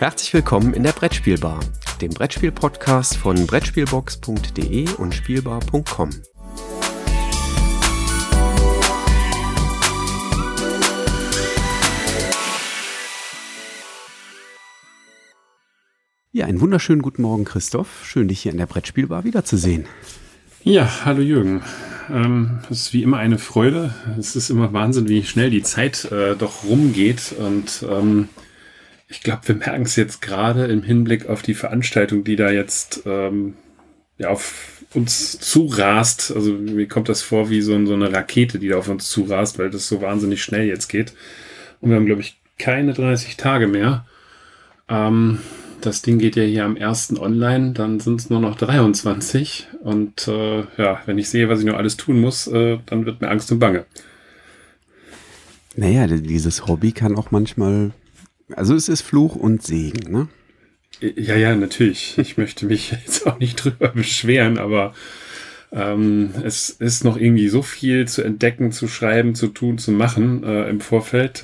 Herzlich willkommen in der Brettspielbar, dem Brettspiel-Podcast von Brettspielbox.de und spielbar.com. Ja, einen wunderschönen guten Morgen, Christoph. Schön, dich hier in der Brettspielbar wiederzusehen. Ja, hallo Jürgen. Es ist wie immer eine Freude. Es ist immer Wahnsinn, wie schnell die Zeit doch rumgeht. Und ich glaube, wir merken es jetzt gerade im Hinblick auf die Veranstaltung, die da jetzt auf uns zurast. Also mir kommt das vor wie so eine Rakete, die da auf uns zurast, weil das so wahnsinnig schnell jetzt geht. Und wir haben, glaube ich, keine 30 Tage mehr. Das Ding geht ja hier am 1. online, dann sind es nur noch 23. Und wenn ich sehe, was ich noch alles tun muss, dann wird mir Angst und Bange. Naja, dieses Hobby kann auch manchmal, also es ist Fluch und Segen, ne? Ja, natürlich. Ich möchte mich jetzt auch nicht drüber beschweren, aber es ist noch irgendwie so viel zu entdecken, zu schreiben, zu tun, zu machen im Vorfeld.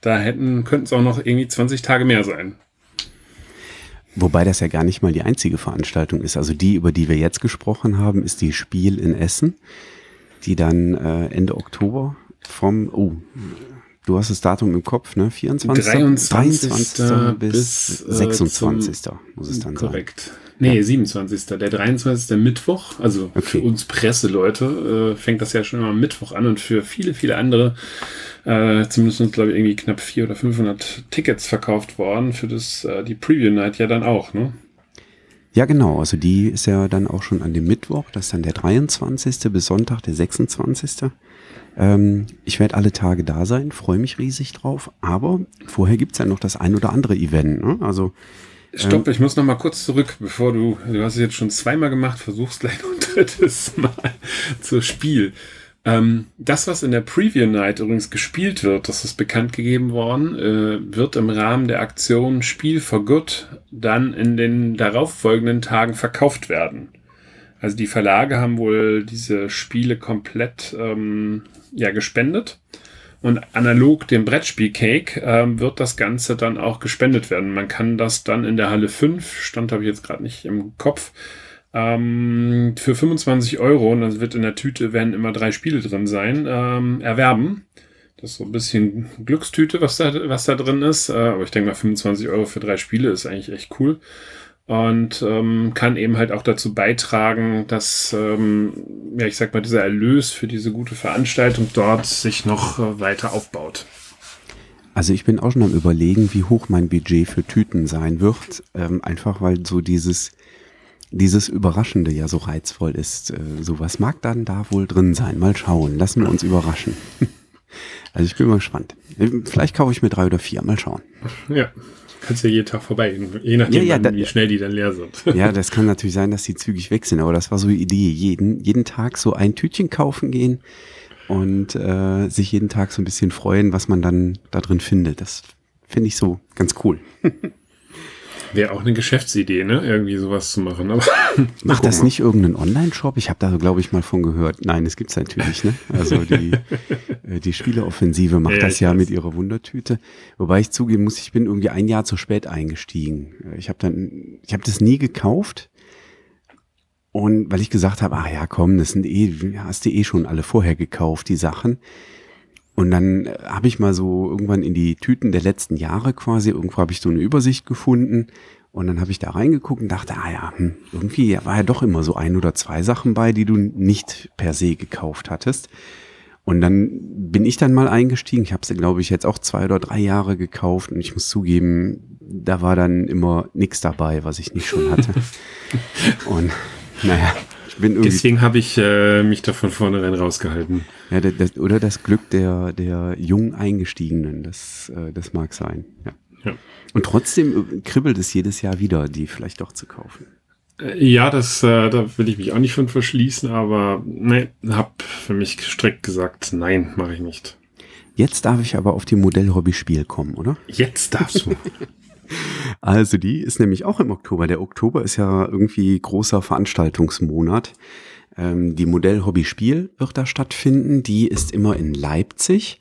Könnten es auch noch irgendwie 20 Tage mehr sein. Wobei das ja gar nicht mal die einzige Veranstaltung ist. Also die, über die wir jetzt gesprochen haben, ist die Spiel in Essen, die dann Ende Oktober du hast das Datum im Kopf, ne? 23. bis 26. muss es dann korrekt sein. 27. Der 23. Mittwoch, also okay. Für uns Presseleute fängt das ja schon immer am Mittwoch an und für viele, viele andere zumindest, glaube ich, irgendwie knapp 400 oder 500 Tickets verkauft worden für das die Preview Night ja dann auch, ne? Ja, genau. Also die ist ja dann auch schon an dem Mittwoch, das ist dann der 23. bis Sonntag, der 26. Ich werde alle Tage da sein, freue mich riesig drauf, aber vorher gibt es ja noch das ein oder andere Event, ne? Also stopp, ich muss noch mal kurz zurück, bevor du hast es jetzt schon zweimal gemacht, versuchst gleich noch ein drittes Mal zur Spiel. Das, was in der Preview Night übrigens gespielt wird, das ist bekannt gegeben worden, wird im Rahmen der Aktion Spiel for Good dann in den darauffolgenden Tagen verkauft werden. Also die Verlage haben wohl diese Spiele komplett gespendet. Und analog dem Brettspiel-Cake wird das Ganze dann auch gespendet werden. Man kann das dann in der Halle 5, Stand habe ich jetzt gerade nicht im Kopf, für 25 €, und das wird in der Tüte, werden immer 3 Spiele drin sein, erwerben. Das ist so ein bisschen Glückstüte, was da drin ist. Aber ich denke mal, 25 € für 3 Spiele ist eigentlich echt cool. Und kann eben halt auch dazu beitragen, dass, dieser Erlös für diese gute Veranstaltung dort sich noch weiter aufbaut. Also ich bin auch schon am Überlegen, wie hoch mein Budget für Tüten sein wird. Einfach weil so dieses Überraschende ja so reizvoll ist. Sowas mag dann da wohl drin sein. Mal schauen, lassen wir uns überraschen. Also ich bin mal gespannt. Vielleicht kaufe ich mir 3 oder 4, mal schauen. Ja. Kannst ja jeden Tag vorbeigehen, je nachdem, wie schnell die dann leer sind. Ja, das kann natürlich sein, dass die zügig weg sind, aber das war so die Idee. Jeden Tag so ein Tütchen kaufen gehen und sich jeden Tag so ein bisschen freuen, was man dann da drin findet. Das finde ich so ganz cool. Wäre auch eine Geschäftsidee, ne? Irgendwie sowas zu machen. Aber macht das nicht irgendeinen Online-Shop? Ich habe da, glaube ich, mal von gehört. Nein, das gibt es natürlich, ne? Also die Spieleoffensive macht das ja mit ihrer Wundertüte. Wobei ich zugeben muss, ich bin irgendwie ein Jahr zu spät eingestiegen. Ich habe das nie gekauft. Und weil ich gesagt habe, das sind hast du schon alle vorher gekauft, die Sachen. Und dann habe ich mal so irgendwann in die Tüten der letzten Jahre irgendwo habe ich so eine Übersicht gefunden und dann habe ich da reingeguckt und dachte, irgendwie war ja doch immer so 1 oder 2 Sachen bei, die du nicht per se gekauft hattest. Und dann bin ich dann mal eingestiegen, ich habe es, glaube ich, jetzt auch 2 oder 3 Jahre gekauft und ich muss zugeben, da war dann immer nichts dabei, was ich nicht schon hatte. Und naja. Deswegen habe ich mich da von vornherein rausgehalten. Ja, oder das Glück der jungen Eingestiegenen, das mag sein. Ja. Ja. Und trotzdem kribbelt es jedes Jahr wieder, die vielleicht doch zu kaufen. Ja, da will ich mich auch nicht von verschließen, aber habe für mich strikt gesagt, nein, mache ich nicht. Jetzt darf ich aber auf die Modell-Hobby-Spiel kommen, oder? Jetzt darfst du. Also die ist nämlich auch im Oktober. Der Oktober ist ja irgendwie großer Veranstaltungsmonat. Die Modell-Hobby-Spiel wird da stattfinden. Die ist immer in Leipzig.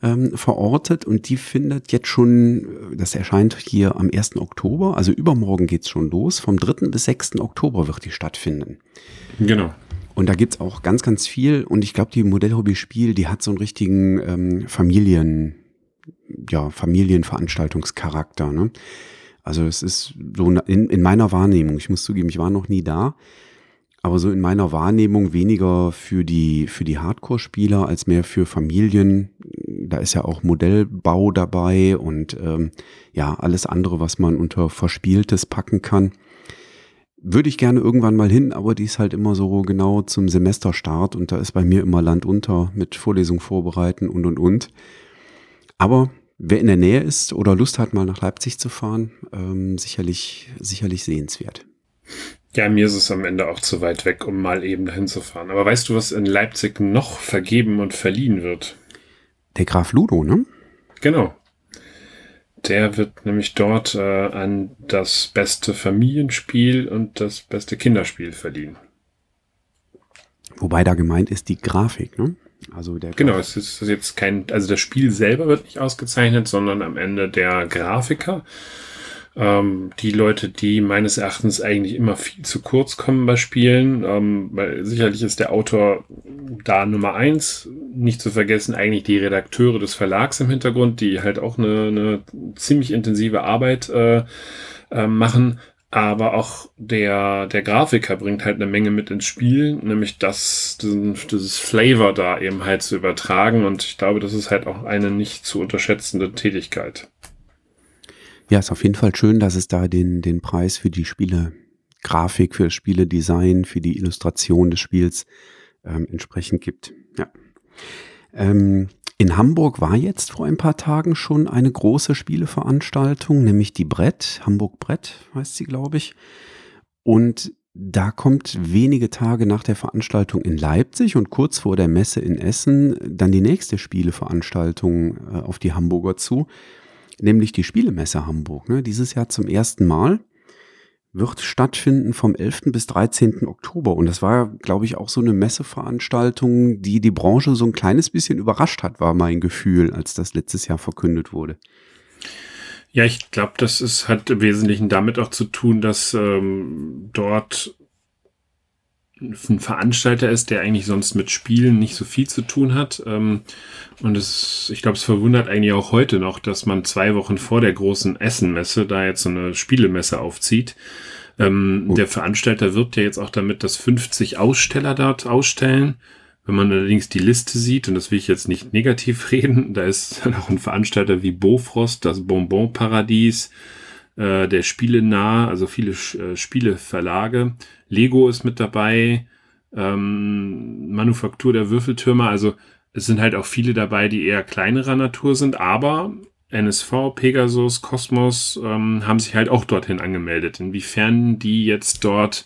verortet und die findet jetzt schon, das erscheint hier am 1. Oktober, also übermorgen geht's schon los, vom 3. bis 6. Oktober wird die stattfinden. Genau. Und da gibt's auch ganz, ganz viel und ich glaube, die Modell-Hobby-Spiel, die hat so einen richtigen Familienveranstaltungscharakter, ne? Also es ist so in meiner Wahrnehmung, ich muss zugeben, ich war noch nie da, aber so in meiner Wahrnehmung weniger für die Hardcore-Spieler als mehr für Familien. Da ist ja auch Modellbau dabei und alles andere, was man unter Verspieltes packen kann. Würde ich gerne irgendwann mal hin, aber die ist halt immer so genau zum Semesterstart und da ist bei mir immer Land unter mit Vorlesung vorbereiten und. Aber wer in der Nähe ist oder Lust hat, mal nach Leipzig zu fahren, sicherlich sehenswert. Ja, mir ist es am Ende auch zu weit weg, um mal eben dahin zu fahren. Aber weißt du, was in Leipzig noch vergeben und verliehen wird? Der Graf Ludo, ne? Genau. Der wird nämlich dort an das beste Familienspiel und das beste Kinderspiel verliehen. Wobei da gemeint ist die Grafik, ne? Also der genau, es ist jetzt das Spiel selber wird nicht ausgezeichnet, sondern am Ende der Grafiker. Die Leute, die meines Erachtens eigentlich immer viel zu kurz kommen bei Spielen, weil sicherlich ist der Autor da Nummer 1, nicht zu vergessen eigentlich die Redakteure des Verlags im Hintergrund, die halt auch eine ziemlich intensive Arbeit machen, aber auch der Grafiker bringt halt eine Menge mit ins Spiel, nämlich dieses Flavor da eben halt zu übertragen und ich glaube, das ist halt auch eine nicht zu unterschätzende Tätigkeit. Ja, ist auf jeden Fall schön, dass es da den Preis für die Spielegrafik, für das Spieledesign, für die Illustration des Spiels entsprechend gibt. Ja. In Hamburg war jetzt vor ein paar Tagen schon eine große Spieleveranstaltung, nämlich die Brett, Hamburg Brett heißt sie, glaube ich. Und da kommt wenige Tage nach der Veranstaltung in Leipzig und kurz vor der Messe in Essen dann die nächste Spieleveranstaltung auf die Hamburger zu. Nämlich die Spielemesse Hamburg, ne? Dieses Jahr zum ersten Mal, wird stattfinden vom 11. bis 13. Oktober. Und das war, glaube ich, auch so eine Messeveranstaltung, die Branche so ein kleines bisschen überrascht hat, war mein Gefühl, als das letztes Jahr verkündet wurde. Ja, ich glaube, das hat im Wesentlichen damit auch zu tun, dass dort ein Veranstalter ist, der eigentlich sonst mit Spielen nicht so viel zu tun hat. Und ich glaube, es verwundert eigentlich auch heute noch, dass man 2 Wochen vor der großen Essen-Messe da jetzt so eine Spielemesse aufzieht. Der Veranstalter wirbt ja jetzt auch damit, dass 50 Aussteller dort ausstellen. Wenn man allerdings die Liste sieht, und das will ich jetzt nicht negativ reden, da ist dann auch ein Veranstalter wie Bofrost, das Bonbonparadies, der Spiele-Nah, also viele Spieleverlage. Lego ist mit dabei, Manufaktur der Würfeltürmer, also es sind halt auch viele dabei, die eher kleinerer Natur sind, aber NSV, Pegasus, Kosmos haben sich halt auch dorthin angemeldet. Inwiefern die jetzt dort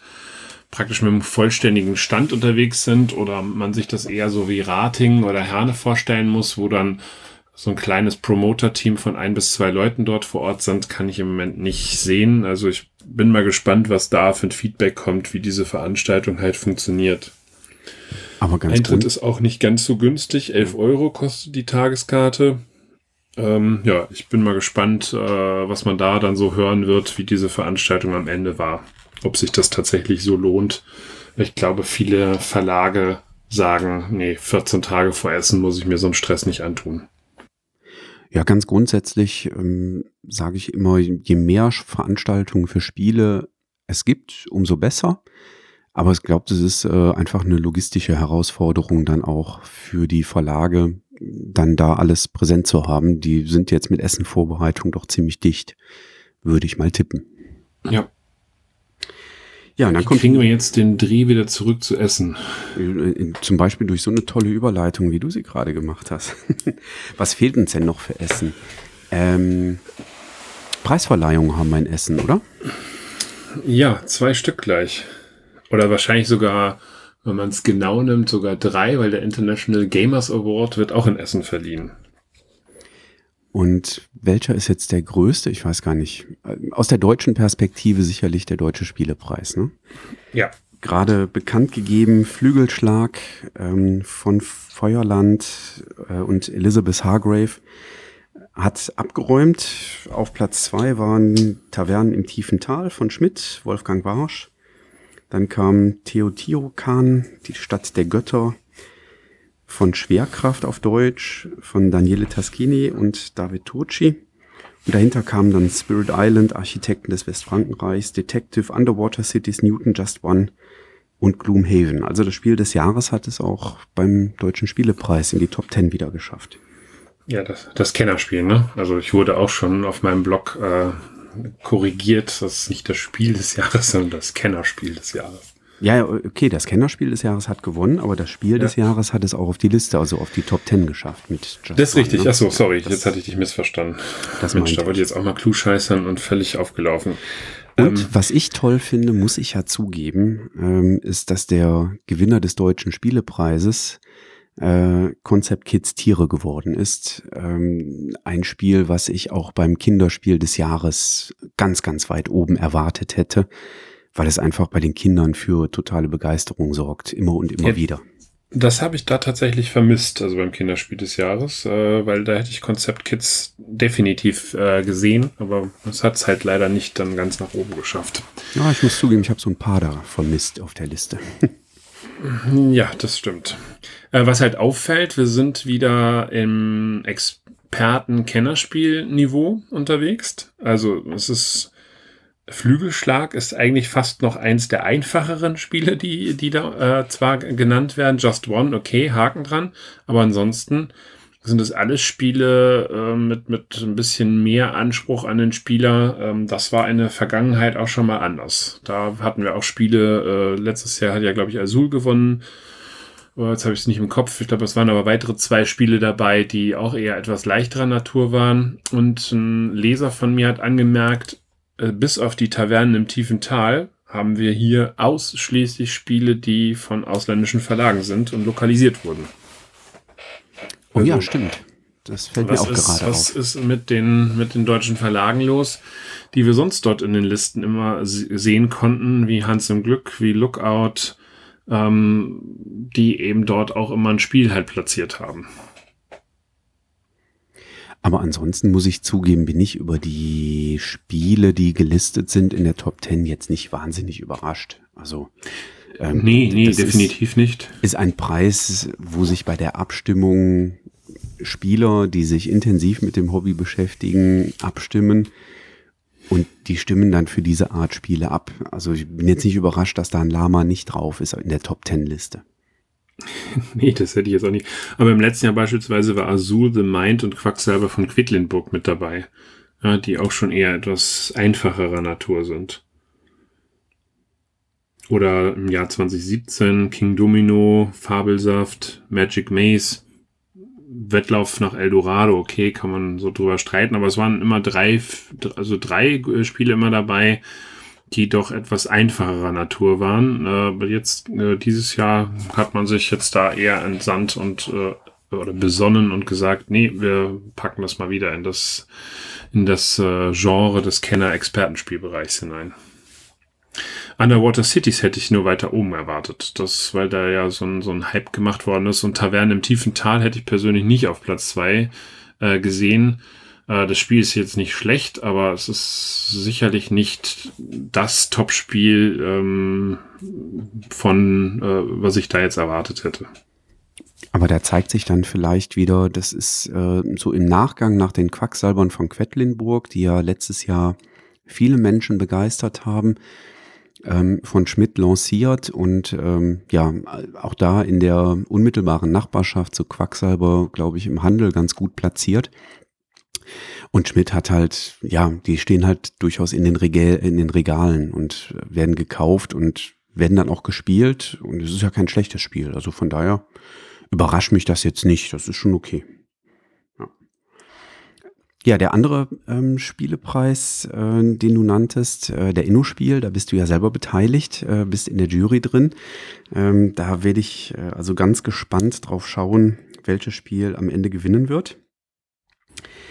praktisch mit einem vollständigen Stand unterwegs sind oder man sich das eher so wie Ratingen oder Herne vorstellen muss, wo dann so ein kleines Promoter-Team von 1 bis 2 Leuten dort vor Ort sind, kann ich im Moment nicht sehen. Also ich bin mal gespannt, was da für ein Feedback kommt, wie diese Veranstaltung halt funktioniert. Aber ganz Eintritt ist auch nicht ganz so günstig. 11 € kostet die Tageskarte. Ich bin mal gespannt, was man da dann so hören wird, wie diese Veranstaltung am Ende war. Ob sich das tatsächlich so lohnt. Ich glaube, viele Verlage sagen, nee, 14 Tage vor Essen muss ich mir so einen Stress nicht antun. Ja, ganz grundsätzlich sage ich immer, je mehr Veranstaltungen für Spiele es gibt, umso besser. Aber ich glaube, das ist einfach eine logistische Herausforderung dann auch für die Verlage, dann da alles präsent zu haben. Die sind jetzt mit Essen-Vorbereitung doch ziemlich dicht, würde ich mal tippen. Ja. Ja, dann kriegen wir jetzt den Dreh wieder zurück zu Essen. Zum Beispiel durch so eine tolle Überleitung, wie du sie gerade gemacht hast. Was fehlt uns denn noch für Essen? Preisverleihungen haben wir in Essen, oder? Ja, 2 Stück gleich. Oder wahrscheinlich sogar, wenn man es genau nimmt, sogar 3, weil der International Gamers Award wird auch in Essen verliehen. Und welcher ist jetzt der größte? Ich weiß gar nicht. Aus der deutschen Perspektive sicherlich der Deutsche Spielepreis, ne? Ja, gerade bekannt gegeben, Flügelschlag von Feuerland und Elizabeth Hargrave hat abgeräumt. Auf Platz 2 waren Tavernen im tiefen Tal von Schmidt, Wolfgang Warsch. Dann kam Teotihuacan, die Stadt der Götter, von Schwerkraft auf Deutsch, von Daniele Taschini und David Turci. Und dahinter kamen dann Spirit Island, Architekten des Westfrankenreichs, Detective, Underwater Cities, Newton, Just One und Gloomhaven. Also das Spiel des Jahres hat es auch beim Deutschen Spielepreis in die Top 10 wieder geschafft. Ja, das Kennerspiel, ne? Also ich wurde auch schon auf meinem Blog korrigiert, das ist nicht das Spiel des Jahres, sondern das Kennerspiel des Jahres. Ja, okay, das Kennerspiel des Jahres hat gewonnen, aber das Spiel des Jahres hat es auch auf die Liste, also auf die Top 10 geschafft. Mit Just das ist richtig, ne? Achso, sorry, das, jetzt hatte ich dich missverstanden. Das Mensch, da wollte ich jetzt auch mal klugscheißern und völlig aufgelaufen. Und was ich toll finde, muss ich ja zugeben, ist, dass der Gewinner des Deutschen Spielepreises Concept Kids Tiere geworden ist. Ein Spiel, was ich auch beim Kinderspiel des Jahres ganz, ganz weit oben erwartet hätte, weil es einfach bei den Kindern für totale Begeisterung sorgt, immer und immer wieder. Das habe ich da tatsächlich vermisst, also beim Kinderspiel des Jahres, weil da hätte ich Concept Kids definitiv gesehen, aber es hat es halt leider nicht dann ganz nach oben geschafft. Ja, ich muss zugeben, ich habe so ein paar da vermisst auf der Liste. Ja, das stimmt. Was halt auffällt, wir sind wieder im Experten-Kennerspiel-Niveau unterwegs. Also es ist, Flügelschlag ist eigentlich fast noch eins der einfacheren Spiele, die da zwar genannt werden. Just One, okay, Haken dran. Aber ansonsten sind es alles Spiele mit ein bisschen mehr Anspruch an den Spieler. Das war in der Vergangenheit auch schon mal anders. Da hatten wir auch Spiele, letztes Jahr hat ja, glaube ich, Azul gewonnen. Jetzt habe ich es nicht im Kopf. Ich glaube, es waren aber weitere 2 Spiele dabei, die auch eher etwas leichterer Natur waren. Und ein Leser von mir hat angemerkt, bis auf die Tavernen im tiefen Tal haben wir hier ausschließlich Spiele, die von ausländischen Verlagen sind und lokalisiert wurden. Oh ja, stimmt. Das fällt mir auch gerade auf. Was ist mit den deutschen Verlagen los, die wir sonst dort in den Listen immer sehen konnten, wie Hans im Glück, wie Lookout, die eben dort auch immer ein Spiel halt platziert haben. Aber ansonsten muss ich zugeben, bin ich über die Spiele, die gelistet sind in der Top 10, jetzt nicht wahnsinnig überrascht. Also nee, definitiv nicht. Ist ein Preis, wo sich bei der Abstimmung Spieler, die sich intensiv mit dem Hobby beschäftigen, abstimmen. Und die stimmen dann für diese Art Spiele ab. Also ich bin jetzt nicht überrascht, dass da ein Lama nicht drauf ist in der Top 10-Liste. Nee, das hätte ich jetzt auch nicht. Aber im letzten Jahr beispielsweise war Azul, The Mind und Quacksalber von Quedlinburg mit dabei, ja, die auch schon eher etwas einfacherer Natur sind. Oder im Jahr 2017 King Domino, Fabelsaft, Magic Maze, Wettlauf nach Eldorado. Okay, kann man so drüber streiten, aber es waren immer 3 Spiele immer dabei, die doch etwas einfacherer Natur waren. Aber jetzt, dieses Jahr hat man sich jetzt da eher entsandt und oder besonnen und gesagt, nee, wir packen das mal wieder in das Genre des Kenner-Expertenspielbereichs hinein. Underwater Cities hätte ich nur weiter oben erwartet, weil da ja so ein Hype gemacht worden ist, und Tavernen im tiefen Tal hätte ich persönlich nicht auf Platz 2 gesehen. Das Spiel ist jetzt nicht schlecht, aber es ist sicherlich nicht das Top-Spiel, was ich da jetzt erwartet hätte. Aber da zeigt sich dann vielleicht wieder, das ist so im Nachgang nach den Quacksalbern von Quedlinburg, die ja letztes Jahr viele Menschen begeistert haben, von Schmidt lanciert und ja, auch da in der unmittelbaren Nachbarschaft zu Quacksalber, glaube ich, im Handel ganz gut platziert. Und Schmidt hat halt, ja, die stehen halt durchaus in den Regalen und werden gekauft und werden dann auch gespielt. Und es ist ja kein schlechtes Spiel. Also von daher überrascht mich das jetzt nicht. Das ist schon okay. Ja, der andere Spielepreis, den du nanntest, der Inno-Spiel, da bist du ja selber beteiligt, bist in der Jury drin. Da werde ich also ganz gespannt drauf schauen, welches Spiel am Ende gewinnen wird.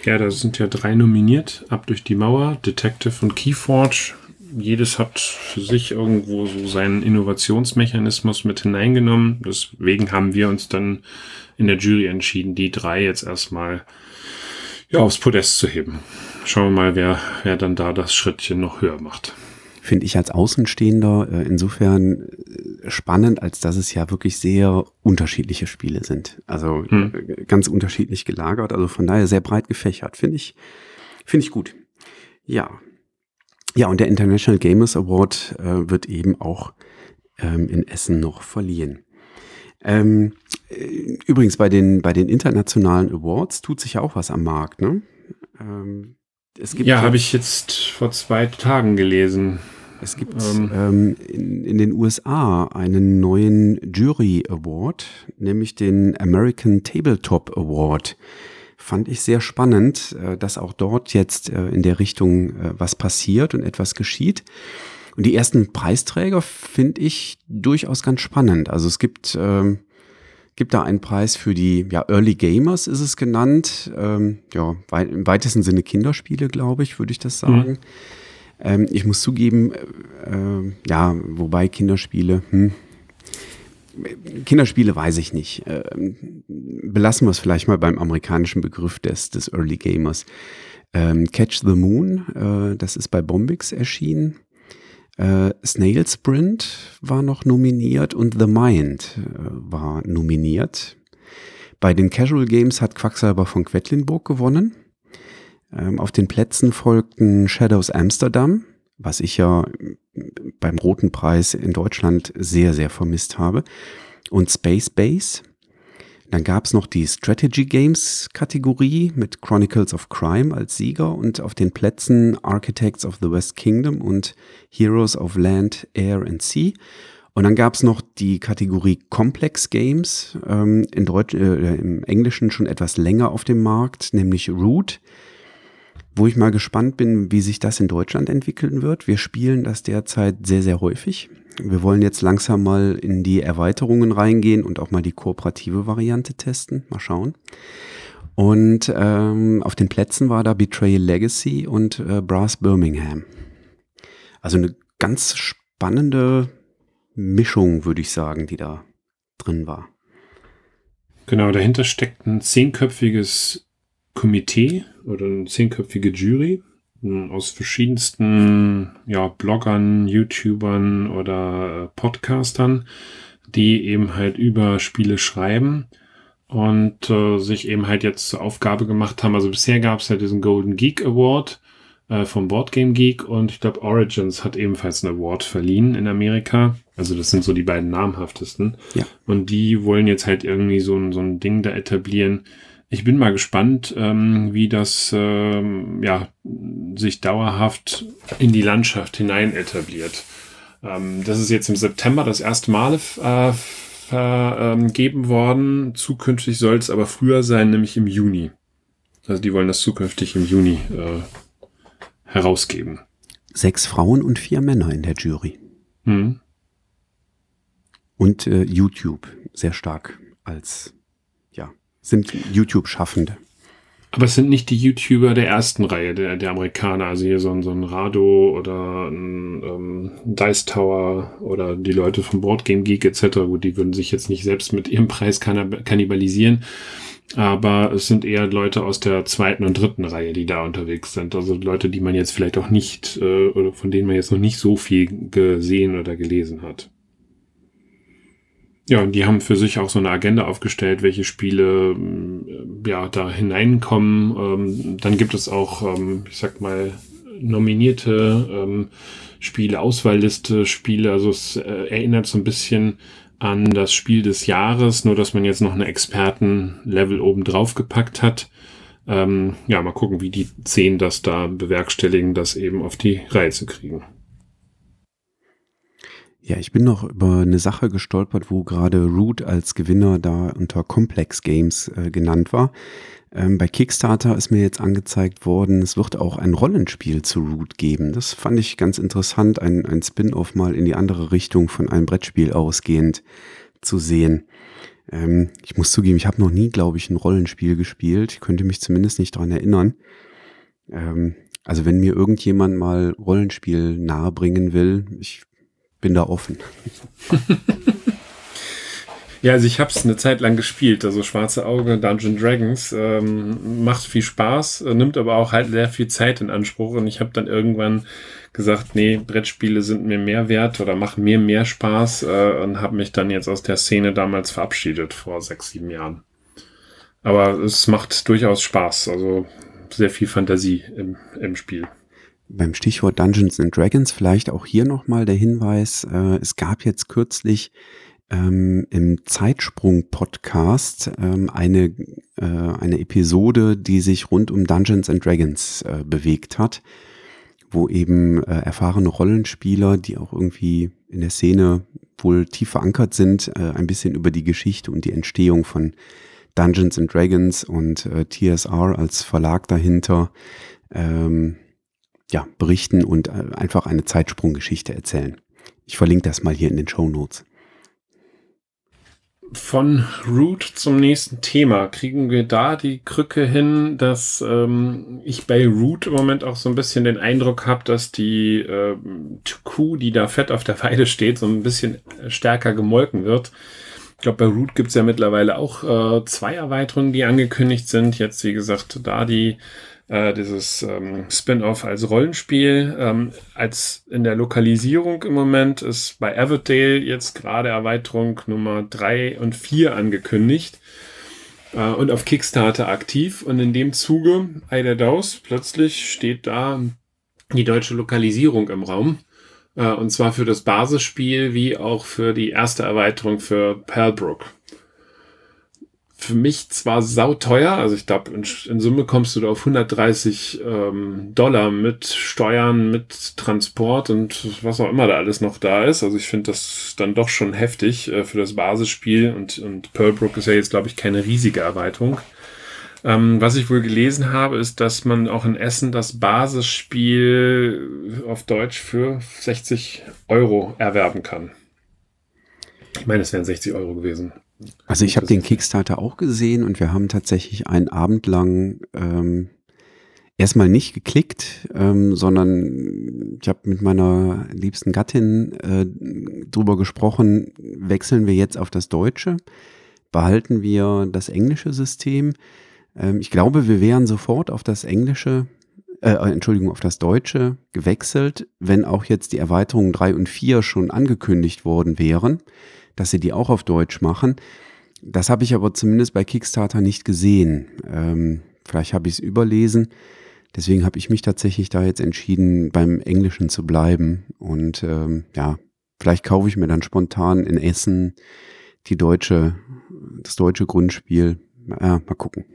Ja, da sind ja 3 nominiert. Ab durch die Mauer, Detective und Keyforge. jedes hat für sich irgendwo so seinen Innovationsmechanismus mit hineingenommen. Deswegen haben wir uns dann in der Jury entschieden, die drei jetzt erstmal aufs Podest zu heben. Schauen wir mal, wer dann da das Schrittchen noch höher macht. Finde ich als Außenstehender insofern spannend, als dass es ja wirklich sehr unterschiedliche Spiele sind. Also ganz unterschiedlich gelagert, also von daher sehr breit gefächert. Finde ich gut. Ja, und der International Gamers Award wird eben auch in Essen noch verliehen. Übrigens, bei den internationalen Awards tut sich ja auch was am Markt, ne? Habe ich jetzt vor 2 Tagen gelesen. Es gibt in den USA einen neuen Jury Award, nämlich den American Tabletop Award. Fand ich sehr spannend, dass auch dort jetzt in der Richtung was passiert und etwas geschieht. Und die ersten Preisträger finde ich durchaus ganz spannend. Also es gibt da einen Preis für die Early Gamers, ist es genannt. Im weitesten Sinne Kinderspiele, glaube ich, würde ich das sagen. Mhm. Ich muss zugeben, wobei Kinderspiele weiß ich nicht. Belassen wir es vielleicht mal beim amerikanischen Begriff des Early Gamers. Catch the Moon, das ist bei Bombix erschienen. Snail Sprint war noch nominiert und The Mind war nominiert. Bei den Casual Games hat Quacksalber von Quedlinburg gewonnen. Auf den Plätzen folgten Shadows Amsterdam, was ich ja beim Roten Preis in Deutschland sehr, sehr vermisst habe, und Space Base. Dann gab es noch die Strategy Games Kategorie mit Chronicles of Crime als Sieger und auf den Plätzen Architects of the West Kingdom und Heroes of Land, Air and Sea. Und dann gab es noch die Kategorie Complex Games, im Englischen schon etwas länger auf dem Markt, nämlich Root, wo ich mal gespannt bin, wie sich das in Deutschland entwickeln wird. Wir spielen das derzeit sehr, sehr häufig. Wir wollen jetzt langsam mal in die Erweiterungen reingehen und auch mal die kooperative Variante testen. Mal schauen. Und auf den Plätzen war da Betrayal Legacy und Brass Birmingham. Also eine ganz spannende Mischung, würde ich sagen, die da drin war. Genau, dahinter steckt ein 10-köpfiges Komitee oder eine 10-köpfige Jury aus verschiedensten Bloggern, YouTubern oder Podcastern, die eben halt über Spiele schreiben und sich eben halt jetzt zur Aufgabe gemacht haben. Also bisher gab es ja diesen Golden Geek Award vom Boardgame Geek und ich glaube Origins hat ebenfalls einen Award verliehen in Amerika. Also das sind so die beiden namhaftesten. Ja. Und die wollen jetzt halt irgendwie so ein Ding da etablieren. Ich bin mal gespannt, wie das sich dauerhaft in die Landschaft hinein etabliert. Das ist jetzt im September das erste Mal vergeben worden. Zukünftig soll es aber früher sein, nämlich im Juni. Also die wollen das zukünftig im Juni herausgeben. 6 Frauen und 4 Männer in der Jury. Hm. Und YouTube sehr stark sind YouTube-Schaffende. Aber es sind nicht die YouTuber der ersten Reihe, der Amerikaner. Also hier so ein Rado oder ein Dice Tower oder die Leute vom Boardgame Geek etc. Gut, die würden sich jetzt nicht selbst mit ihrem Preis kannibalisieren. Aber es sind eher Leute aus der 2. und 3. Reihe, die da unterwegs sind. Also Leute, die man jetzt vielleicht auch nicht oder von denen man jetzt noch nicht so viel gesehen oder gelesen hat. Ja, und die haben für sich auch so eine Agenda aufgestellt, welche Spiele da hineinkommen. Dann gibt es auch, nominierte Spiele, Auswahlliste, Spiele. Also es erinnert so ein bisschen an das Spiel des Jahres, nur dass man jetzt noch eine Expertenlevel oben drauf gepackt hat. Mal gucken, wie die 10 das da bewerkstelligen, das eben auf die Reihe zu kriegen. Ja, ich bin noch über eine Sache gestolpert, wo gerade Root als Gewinner da unter Complex Games genannt war. Bei Kickstarter ist mir jetzt angezeigt worden, es wird auch ein Rollenspiel zu Root geben. Das fand ich ganz interessant, ein Spin-off mal in die andere Richtung von einem Brettspiel ausgehend zu sehen. Ich muss zugeben, ich habe noch nie, glaube ich, ein Rollenspiel gespielt. Ich könnte mich zumindest nicht daran erinnern. Also wenn mir irgendjemand mal Rollenspiel nahe bringen will, ich bin da offen. Ja, also ich habe es eine Zeit lang gespielt, also Schwarze Auge, Dungeons and Dragons, macht viel Spaß, nimmt aber auch halt sehr viel Zeit in Anspruch und ich habe dann irgendwann gesagt, nee, Brettspiele sind mir mehr wert oder machen mir mehr Spaß und habe mich dann jetzt aus der Szene damals verabschiedet, vor 6, 7 Jahren. Aber es macht durchaus Spaß, also sehr viel Fantasie im Spiel. Beim Stichwort Dungeons and Dragons vielleicht auch hier nochmal der Hinweis, es gab jetzt kürzlich im Zeitsprung-Podcast eine Episode, die sich rund um Dungeons and Dragons bewegt hat, wo eben erfahrene Rollenspieler, die auch irgendwie in der Szene wohl tief verankert sind, ein bisschen über die Geschichte und die Entstehung von Dungeons and Dragons und TSR als Verlag dahinter berichten und einfach eine Zeitsprung-Geschichte erzählen. Ich verlinke das mal hier in den Shownotes. Von Root zum nächsten Thema. Kriegen wir da die Krücke hin, dass ich bei Root im Moment auch so ein bisschen den Eindruck habe, dass die Kuh, die da fett auf der Weide steht, so ein bisschen stärker gemolken wird. Ich glaube, bei Root gibt es ja mittlerweile auch 2 Erweiterungen, die angekündigt sind. Jetzt, wie gesagt, da dieses Spin-off als Rollenspiel. Als in der Lokalisierung im Moment ist bei Averdale jetzt gerade Erweiterung Nummer 3 und 4 angekündigt und auf Kickstarter aktiv. Und in dem Zuge, Eider Daus, plötzlich steht da die deutsche Lokalisierung im Raum. Und zwar für das Basisspiel wie auch für die erste Erweiterung für Pearlbrook. Für mich zwar sauteuer, also ich glaube, in Summe kommst du da auf $130 mit Steuern, mit Transport und was auch immer da alles noch da ist. Also ich finde das dann doch schon heftig für das Basisspiel und Pearlbrook ist ja jetzt, glaube ich, keine riesige Erweiterung. Was ich wohl gelesen habe, ist, dass man auch in Essen das Basisspiel auf Deutsch für 60 Euro erwerben kann. Ich meine, es wären 60 Euro gewesen. Also ich habe den Kickstarter auch gesehen und wir haben tatsächlich einen Abend lang erstmal nicht geklickt, sondern ich habe mit meiner liebsten Gattin drüber gesprochen, wechseln wir jetzt auf das Deutsche, behalten wir das englische System. Ich glaube, wir wären sofort auf das Deutsche gewechselt, wenn auch jetzt die Erweiterungen 3 und 4 schon angekündigt worden wären, dass sie die auch auf Deutsch machen. Das habe ich aber zumindest bei Kickstarter nicht gesehen. Vielleicht habe ich es überlesen. Deswegen habe ich mich tatsächlich da jetzt entschieden, beim Englischen zu bleiben. Und vielleicht kaufe ich mir dann spontan in Essen das deutsche Grundspiel. Mal gucken.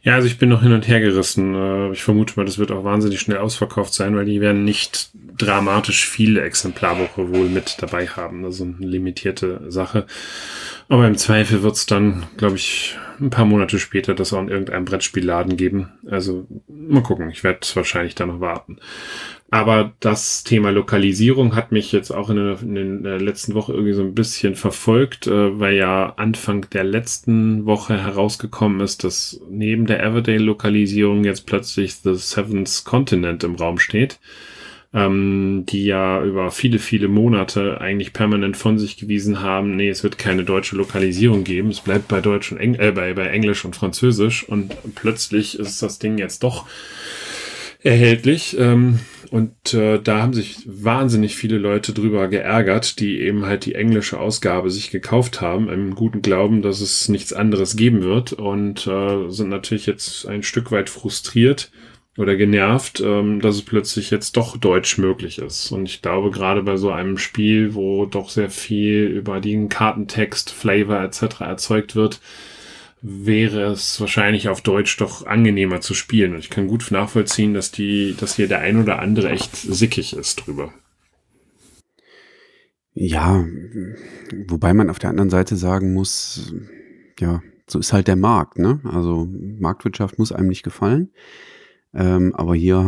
Ja, also ich bin noch hin und her gerissen. Ich vermute mal, das wird auch wahnsinnig schnell ausverkauft sein, weil die werden nicht dramatisch viele Exemplarwoche wohl mit dabei haben. Also eine limitierte Sache. Aber im Zweifel wird es dann, glaube ich, ein paar Monate später das auch in irgendeinem Brettspielladen geben. Also mal gucken, ich werde wahrscheinlich da noch warten. Aber das Thema Lokalisierung hat mich jetzt auch in der letzten Woche irgendwie so ein bisschen verfolgt, weil ja Anfang der letzten Woche herausgekommen ist, dass neben der Everdale-Lokalisierung jetzt plötzlich The Seventh Continent im Raum steht, die ja über viele, viele Monate eigentlich permanent von sich gewiesen haben, nee, es wird keine deutsche Lokalisierung geben, es bleibt bei Deutsch und bei Englisch und Französisch und plötzlich ist das Ding jetzt doch erhältlich. Und da haben sich wahnsinnig viele Leute drüber geärgert, die eben halt die englische Ausgabe sich gekauft haben, im guten Glauben, dass es nichts anderes geben wird und sind natürlich jetzt ein Stück weit frustriert oder genervt, dass es plötzlich jetzt doch Deutsch möglich ist. Und ich glaube, gerade bei so einem Spiel, wo doch sehr viel über den Kartentext, Flavor etc. erzeugt wird, wäre es wahrscheinlich auf Deutsch doch angenehmer zu spielen. Und ich kann gut nachvollziehen, dass hier der ein oder andere echt sickig ist drüber. Ja, wobei man auf der anderen Seite sagen muss, ja, so ist halt der Markt, ne? Also Marktwirtschaft muss einem nicht gefallen. Aber hier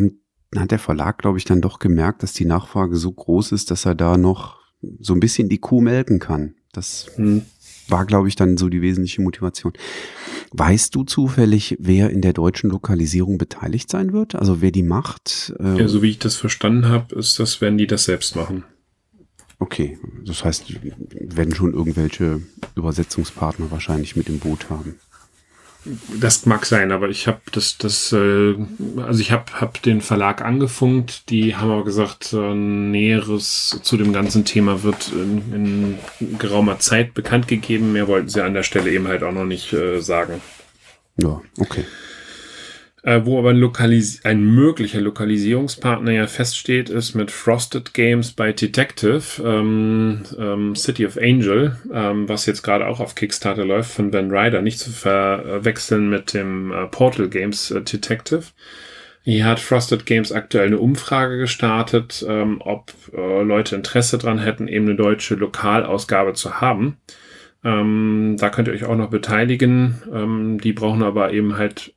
hat der Verlag, glaube ich, dann doch gemerkt, dass die Nachfrage so groß ist, dass er da noch so ein bisschen die Kuh melken kann. Das war, glaube ich, dann so die wesentliche Motivation. Weißt du zufällig, wer in der deutschen Lokalisierung beteiligt sein wird? Also wer die macht? Ja, so wie ich das verstanden habe, ist das, wenn die das selbst machen. Okay, das heißt, werden schon irgendwelche Übersetzungspartner wahrscheinlich mit im Boot haben. Das mag sein, aber ich habe ich habe den Verlag angefunkt, die haben aber gesagt, Näheres zu dem ganzen Thema wird in geraumer Zeit bekannt gegeben, mehr wollten sie an der Stelle eben halt auch noch nicht sagen. Ja, okay. Wo aber ein möglicher Lokalisierungspartner ja feststeht, ist mit Frosted Games bei Detective, City of Angel, was jetzt gerade auch auf Kickstarter läuft, von Ben Ryder, nicht zu verwechseln mit dem Portal Games Detective. Hier hat Frosted Games aktuell eine Umfrage gestartet, ob Leute Interesse dran hätten, eben eine deutsche Lokalausgabe zu haben. Da könnt ihr euch auch noch beteiligen. Die brauchen aber eben halt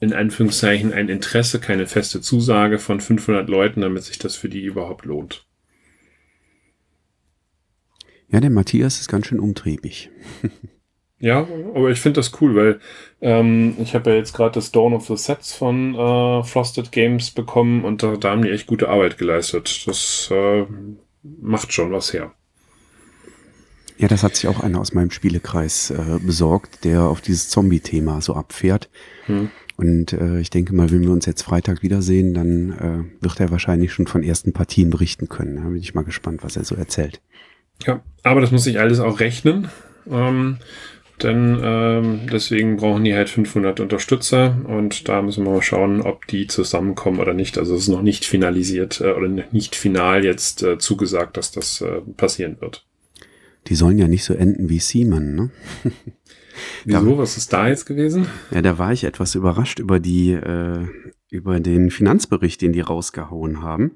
in Anführungszeichen ein Interesse, keine feste Zusage von 500 Leuten, damit sich das für die überhaupt lohnt. Ja, der Matthias ist ganz schön umtriebig. Ja, aber ich finde das cool, weil ich habe ja jetzt gerade das Dawn of the Sets von Frosted Games bekommen und da haben die echt gute Arbeit geleistet. Das macht schon was her. Ja, das hat sich auch einer aus meinem Spielekreis besorgt, der auf dieses Zombie-Thema so abfährt. Und ich denke mal, wenn wir uns jetzt Freitag wiedersehen, dann wird er wahrscheinlich schon von ersten Partien berichten können. Da bin ich mal gespannt, was er so erzählt. Ja, aber das muss sich alles auch rechnen. Denn deswegen brauchen die halt 500 Unterstützer. Und da müssen wir mal schauen, ob die zusammenkommen oder nicht. Also es ist noch nicht finalisiert oder nicht final jetzt zugesagt, dass das passieren wird. Die sollen ja nicht so enden wie Seaman, ne? Wieso? Was ist da jetzt gewesen? Ja, da war ich etwas überrascht über den Finanzbericht, den die rausgehauen haben,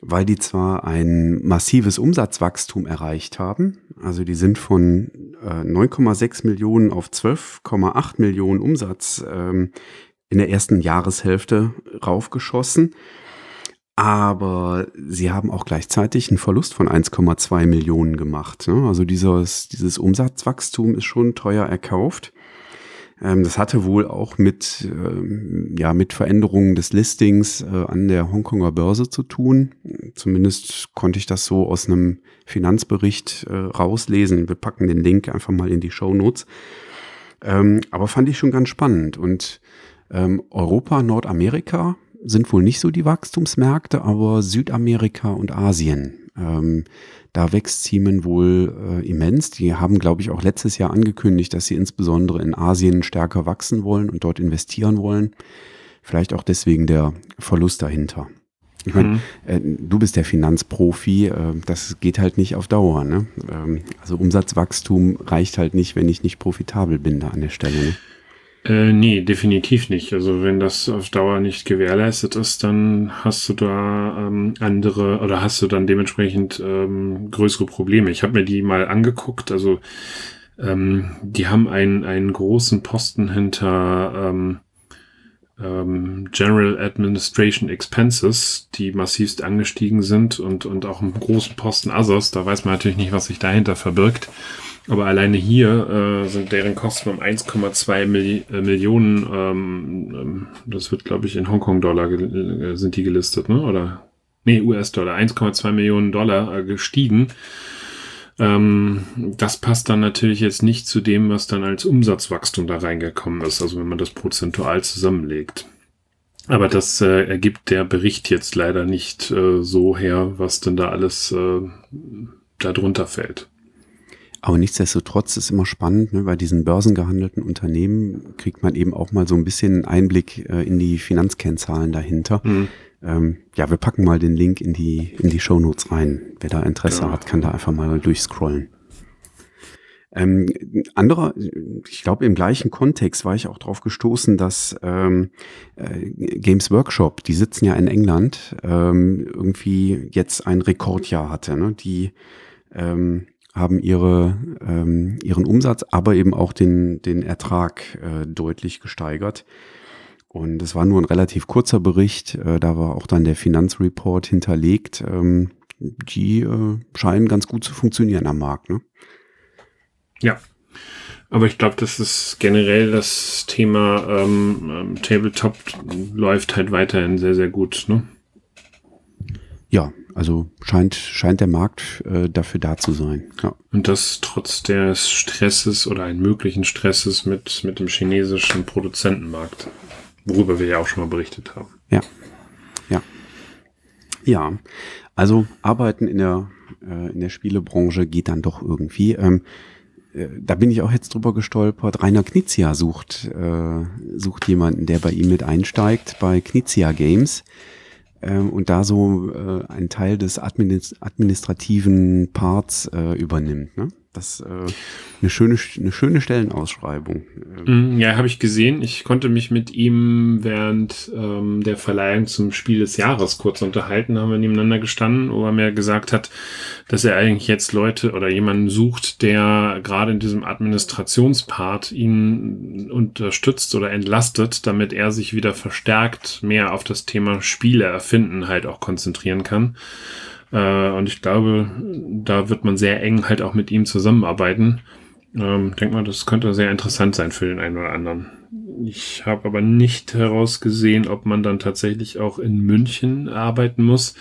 weil die zwar ein massives Umsatzwachstum erreicht haben, also die sind von 9,6 Millionen auf 12,8 Millionen Umsatz in der ersten Jahreshälfte raufgeschossen, aber sie haben auch gleichzeitig einen Verlust von 1,2 Millionen gemacht. Ne? Also dieses Umsatzwachstum ist schon teuer erkauft. Das hatte wohl auch mit Veränderungen des Listings an der Hongkonger Börse zu tun. Zumindest konnte ich das so aus einem Finanzbericht rauslesen. Wir packen den Link einfach mal in die Shownotes. Aber fand ich schon ganz spannend. Und Europa, Nordamerika sind wohl nicht so die Wachstumsmärkte, aber Südamerika und Asien, da wächst Siemens wohl immens. Die haben, glaube ich, auch letztes Jahr angekündigt, dass sie insbesondere in Asien stärker wachsen wollen und dort investieren wollen. Vielleicht auch deswegen der Verlust dahinter. Ich meine, du bist der Finanzprofi, das geht halt nicht auf Dauer. Ne? Also Umsatzwachstum reicht halt nicht, wenn ich nicht profitabel bin da an der Stelle. Ne? Nee, definitiv nicht. Also wenn das auf Dauer nicht gewährleistet ist, dann hast du da dementsprechend größere Probleme. Ich habe mir die mal angeguckt. Also die haben einen großen Posten hinter General Administration Expenses, die massivst angestiegen sind und auch einen großen Posten Others. Da weiß man natürlich nicht, was sich dahinter verbirgt. Aber alleine hier sind deren Kosten um 1,2 Millionen, das wird, glaube ich, in Hongkong-Dollar sind die gelistet, ne? Oder nee, US-Dollar, 1,2 Millionen Dollar gestiegen. Das passt dann natürlich jetzt nicht zu dem, was dann als Umsatzwachstum da reingekommen ist, also wenn man das prozentual zusammenlegt. Aber das ergibt der Bericht jetzt leider nicht so her, was denn da alles darunter fällt. Aber nichtsdestotrotz ist immer spannend, ne? Bei diesen börsengehandelten Unternehmen kriegt man eben auch mal so ein bisschen Einblick in die Finanzkennzahlen dahinter. Ja, wir packen mal den Link in die Shownotes rein. Wer da Interesse hat, kann da einfach mal durchscrollen. Ich glaube, im gleichen Kontext war ich auch drauf gestoßen, dass Games Workshop, die sitzen ja in England, irgendwie jetzt ein Rekordjahr hatte. Ne? Die haben ihren Umsatz, aber eben auch den Ertrag deutlich gesteigert. Und es war nur ein relativ kurzer Bericht, da war auch dann der Finanzreport hinterlegt. Die scheinen ganz gut zu funktionieren am Markt. Ne? Ja. Aber ich glaube, das ist generell das Thema Tabletop läuft halt weiterhin sehr, sehr gut. Ne? Ja, also scheint der Markt dafür da zu sein. Ja. Und das trotz des Stresses oder einen möglichen Stresses mit dem chinesischen Produzentenmarkt, worüber wir ja auch schon mal berichtet haben. Ja, ja. Ja, also Arbeiten in der Spielebranche geht dann doch irgendwie. Da bin ich auch jetzt drüber gestolpert. Rainer Knizia sucht jemanden, der bei ihm mit einsteigt, bei Knizia Games. Und da so einen Teil des administrativen Parts übernimmt. Ne? Das ist eine schöne Stellenausschreibung. Ja, habe ich gesehen. Ich konnte mich mit ihm während der Verleihung zum Spiel des Jahres kurz unterhalten, haben wir nebeneinander gestanden, wo er mir gesagt hat, dass er eigentlich jetzt Leute oder jemanden sucht, der gerade in diesem Administrationspart ihn unterstützt oder entlastet, damit er sich wieder verstärkt mehr auf das Thema Spiele erfinden halt auch konzentrieren kann. Und ich glaube, da wird man sehr eng halt auch mit ihm zusammenarbeiten. Denk mal, das könnte sehr interessant sein für den einen oder anderen. Ich habe aber nicht herausgesehen, ob man dann tatsächlich auch in München arbeiten muss.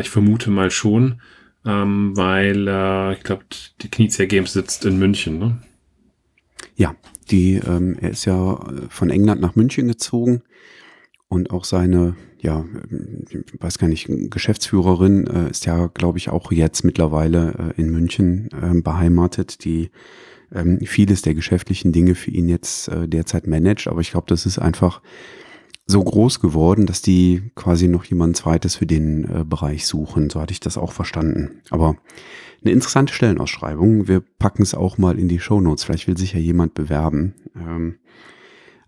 Ich vermute mal schon, weil ich glaube, die Knizia Games sitzt in München, ne? Ja, er ist ja von England nach München gezogen. Und auch seine, ja, ich weiß gar nicht, Geschäftsführerin ist ja, glaube ich, auch jetzt mittlerweile in München beheimatet, die vieles der geschäftlichen Dinge für ihn jetzt derzeit managt. Aber ich glaube, das ist einfach so groß geworden, dass die quasi noch jemand Zweites für den Bereich suchen. So hatte ich das auch verstanden. Aber eine interessante Stellenausschreibung. Wir packen es auch mal in die Shownotes. Vielleicht will sich ja jemand bewerben.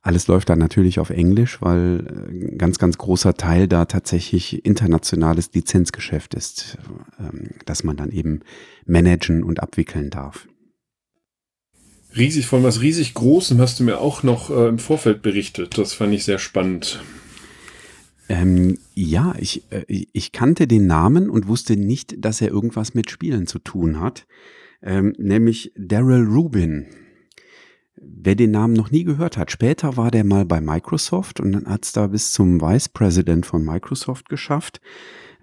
Alles läuft dann natürlich auf Englisch, weil ein ganz, ganz großer Teil da tatsächlich internationales Lizenzgeschäft ist, das man dann eben managen und abwickeln darf. Riesig, von was riesig Großem hast du mir auch noch im Vorfeld berichtet. Das fand ich sehr spannend. Ja, ich kannte den Namen und wusste nicht, dass er irgendwas mit Spielen zu tun hat, nämlich Darrell Rubin. Wer den Namen noch nie gehört hat, später war der mal bei Microsoft und dann hat es da bis zum Vice President von Microsoft geschafft.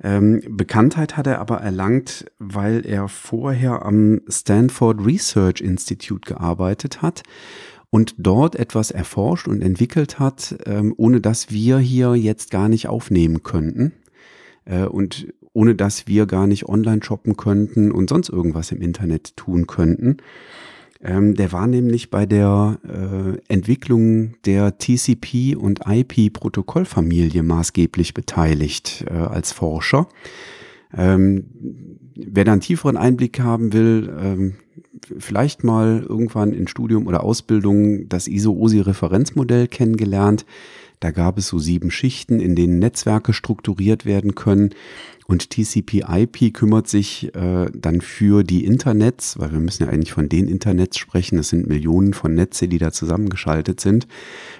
Bekanntheit hat er aber erlangt, weil er vorher am Stanford Research Institute gearbeitet hat und dort etwas erforscht und entwickelt hat, ohne dass wir hier jetzt gar nicht aufnehmen könnten und ohne dass wir gar nicht online shoppen könnten und sonst irgendwas im Internet tun könnten. Der war nämlich bei der Entwicklung der TCP- und IP-Protokollfamilie maßgeblich beteiligt als Forscher. Wer da einen tieferen Einblick haben will, vielleicht mal irgendwann in Studium oder Ausbildung das ISO-OSI-Referenzmodell kennengelernt. Da gab es so 7 Schichten, in denen Netzwerke strukturiert werden können. Und TCP/IP kümmert sich dann für die Internets, weil wir müssen ja eigentlich von den Internets sprechen. Es sind Millionen von Netze, die da zusammengeschaltet sind,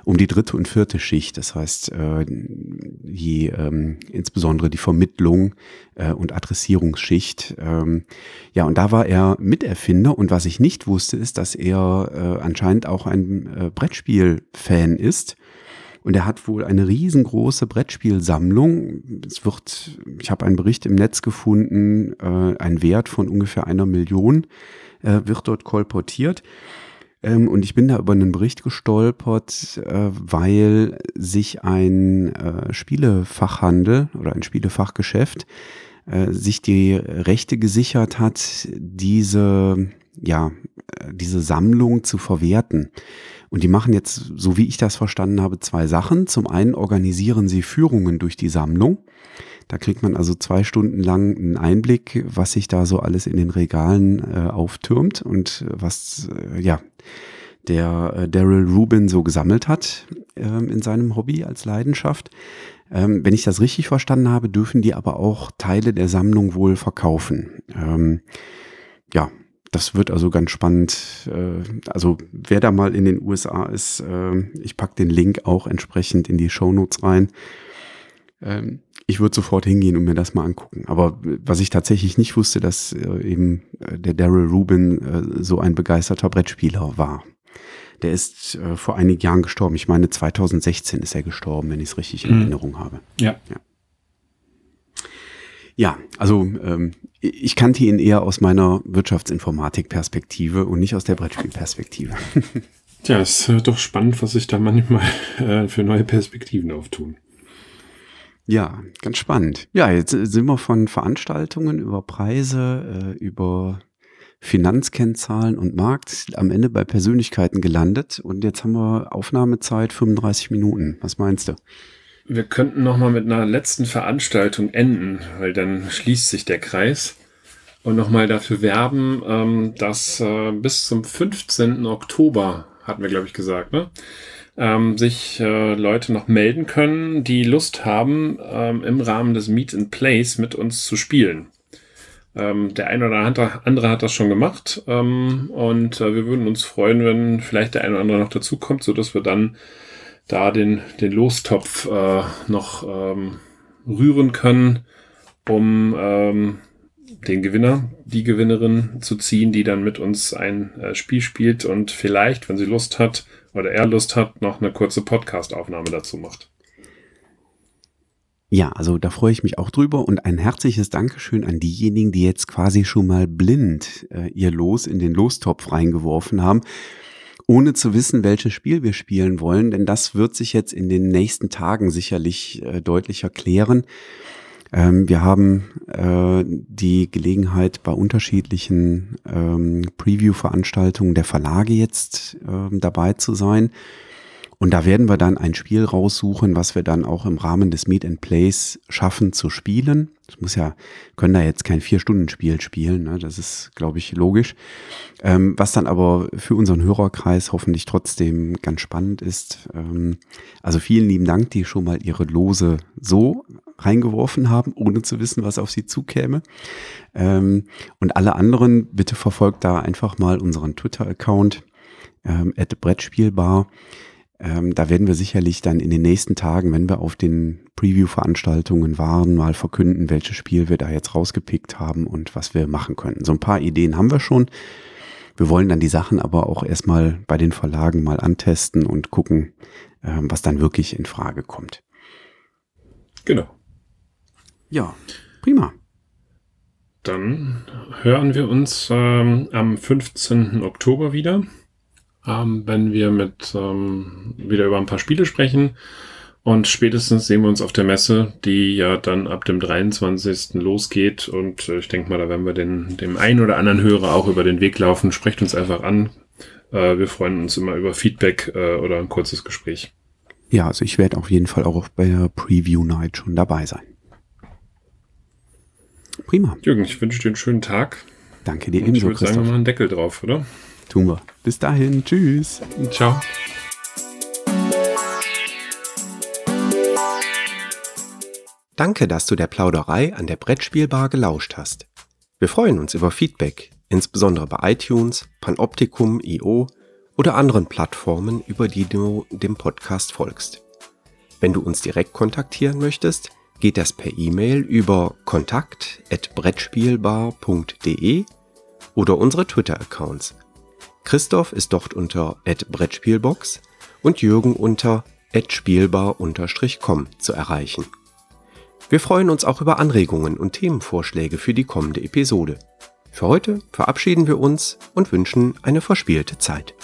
um die 3. und 4. Schicht. Das heißt, insbesondere die Vermittlung und Adressierungsschicht. Ja, und da war er Miterfinder. Und was ich nicht wusste, ist, dass er anscheinend auch ein Brettspiel-Fan ist. Und er hat wohl eine riesengroße Brettspielsammlung. Ich habe einen Bericht im Netz gefunden, ein Wert von ungefähr 1 Million wird dort kolportiert. Und ich bin da über einen Bericht gestolpert, weil sich ein Spielefachhandel oder ein Spielefachgeschäft sich die Rechte gesichert hat, diese Sammlung zu verwerten. Und die machen jetzt, so wie ich das verstanden habe, 2 Sachen. Zum einen organisieren sie Führungen durch die Sammlung. Da kriegt man also 2 Stunden lang einen Einblick, was sich da so alles in den Regalen auftürmt und was der Darrell Rubin so gesammelt hat in seinem Hobby als Leidenschaft. Wenn ich das richtig verstanden habe, dürfen die aber auch Teile der Sammlung wohl verkaufen. Das wird also ganz spannend. Also wer da mal in den USA ist, ich packe den Link auch entsprechend in die Shownotes rein. ich würde sofort hingehen und mir das mal angucken. Aber was ich tatsächlich nicht wusste, dass eben der Daryl Rubin so ein begeisterter Brettspieler war. Der ist vor einigen Jahren gestorben. Ich meine, 2016 ist er gestorben, wenn ich es richtig in Erinnerung habe. Ja. Ja, also ich kannte ihn eher aus meiner Wirtschaftsinformatik-Perspektive und nicht aus der Brettspielperspektive. Tja, ist doch spannend, was sich da manchmal für neue Perspektiven auftun. Ja, ganz spannend. Ja, jetzt sind wir von Veranstaltungen über Preise, über Finanzkennzahlen und Markt am Ende bei Persönlichkeiten gelandet. Und jetzt haben wir Aufnahmezeit 35 Minuten. Was meinst du? Wir könnten nochmal mit einer letzten Veranstaltung enden, weil dann schließt sich der Kreis. Und nochmal dafür werben, dass bis zum 15. Oktober, hatten wir, glaube ich, gesagt, ne? Sich Leute noch melden können, die Lust haben, im Rahmen des Meet and Plays mit uns zu spielen. Der eine oder andere hat das schon gemacht, und wir würden uns freuen, wenn vielleicht der eine oder andere noch dazukommt, sodass wir dann da den Lostopf noch rühren können, um den Gewinner, die Gewinnerin zu ziehen, die dann mit uns ein Spiel spielt und vielleicht, wenn sie Lust hat oder er Lust hat, noch eine kurze Podcast-Aufnahme dazu macht. Ja, also da freue ich mich auch drüber und ein herzliches Dankeschön an diejenigen, die jetzt quasi schon mal blind ihr Los in den Lostopf reingeworfen haben, ohne zu wissen, welches Spiel wir spielen wollen, denn das wird sich jetzt in den nächsten Tagen sicherlich deutlicher klären. Wir haben die Gelegenheit, bei unterschiedlichen Preview-Veranstaltungen der Verlage jetzt dabei zu sein. Und da werden wir dann ein Spiel raussuchen, was wir dann auch im Rahmen des Meet and Plays schaffen zu spielen. Das muss ja, können da jetzt kein 4-Stunden-Spiel spielen, ne? Das ist, glaube ich, logisch. Was dann aber für unseren Hörerkreis hoffentlich trotzdem ganz spannend ist. Also vielen lieben Dank, die schon mal ihre Lose so reingeworfen haben, ohne zu wissen, was auf sie zukäme. Und alle anderen, bitte verfolgt da einfach mal unseren Twitter-Account @Brettspielbar. Da werden wir sicherlich dann in den nächsten Tagen, wenn wir auf den Preview-Veranstaltungen waren, mal verkünden, welches Spiel wir da jetzt rausgepickt haben und was wir machen könnten. So ein paar Ideen haben wir schon. Wir wollen dann die Sachen aber auch erstmal bei den Verlagen mal antesten und gucken, was dann wirklich in Frage kommt. Genau. Ja, prima. Dann hören wir uns am 15. Oktober wieder, wenn wir mit wieder über ein paar Spiele sprechen. Und spätestens sehen wir uns auf der Messe, die ja dann ab dem 23. losgeht. Und ich denke mal, da werden wir dem einen oder anderen Hörer auch über den Weg laufen. Sprecht uns einfach an. Wir freuen uns immer über Feedback oder ein kurzes Gespräch. Ja, also ich werde auf jeden Fall auch bei der Preview Night schon dabei sein. Prima. Jürgen, ich wünsche dir einen schönen Tag. Danke dir ebenso, Christoph. Ich würde sagen, wir machen einen Deckel drauf, oder? Tun wir. Bis dahin. Tschüss. Ciao. Danke, dass du der Plauderei an der Brettspielbar gelauscht hast. Wir freuen uns über Feedback, insbesondere bei iTunes, Panoptikum.io oder anderen Plattformen, über die du dem Podcast folgst. Wenn du uns direkt kontaktieren möchtest, geht das per E-Mail über kontakt@brettspielbar.de oder unsere Twitter-Accounts. Christoph ist dort unter @Brettspielbox und Jürgen unter @spielbar_com zu erreichen. Wir freuen uns auch über Anregungen und Themenvorschläge für die kommende Episode. Für heute verabschieden wir uns und wünschen eine verspielte Zeit.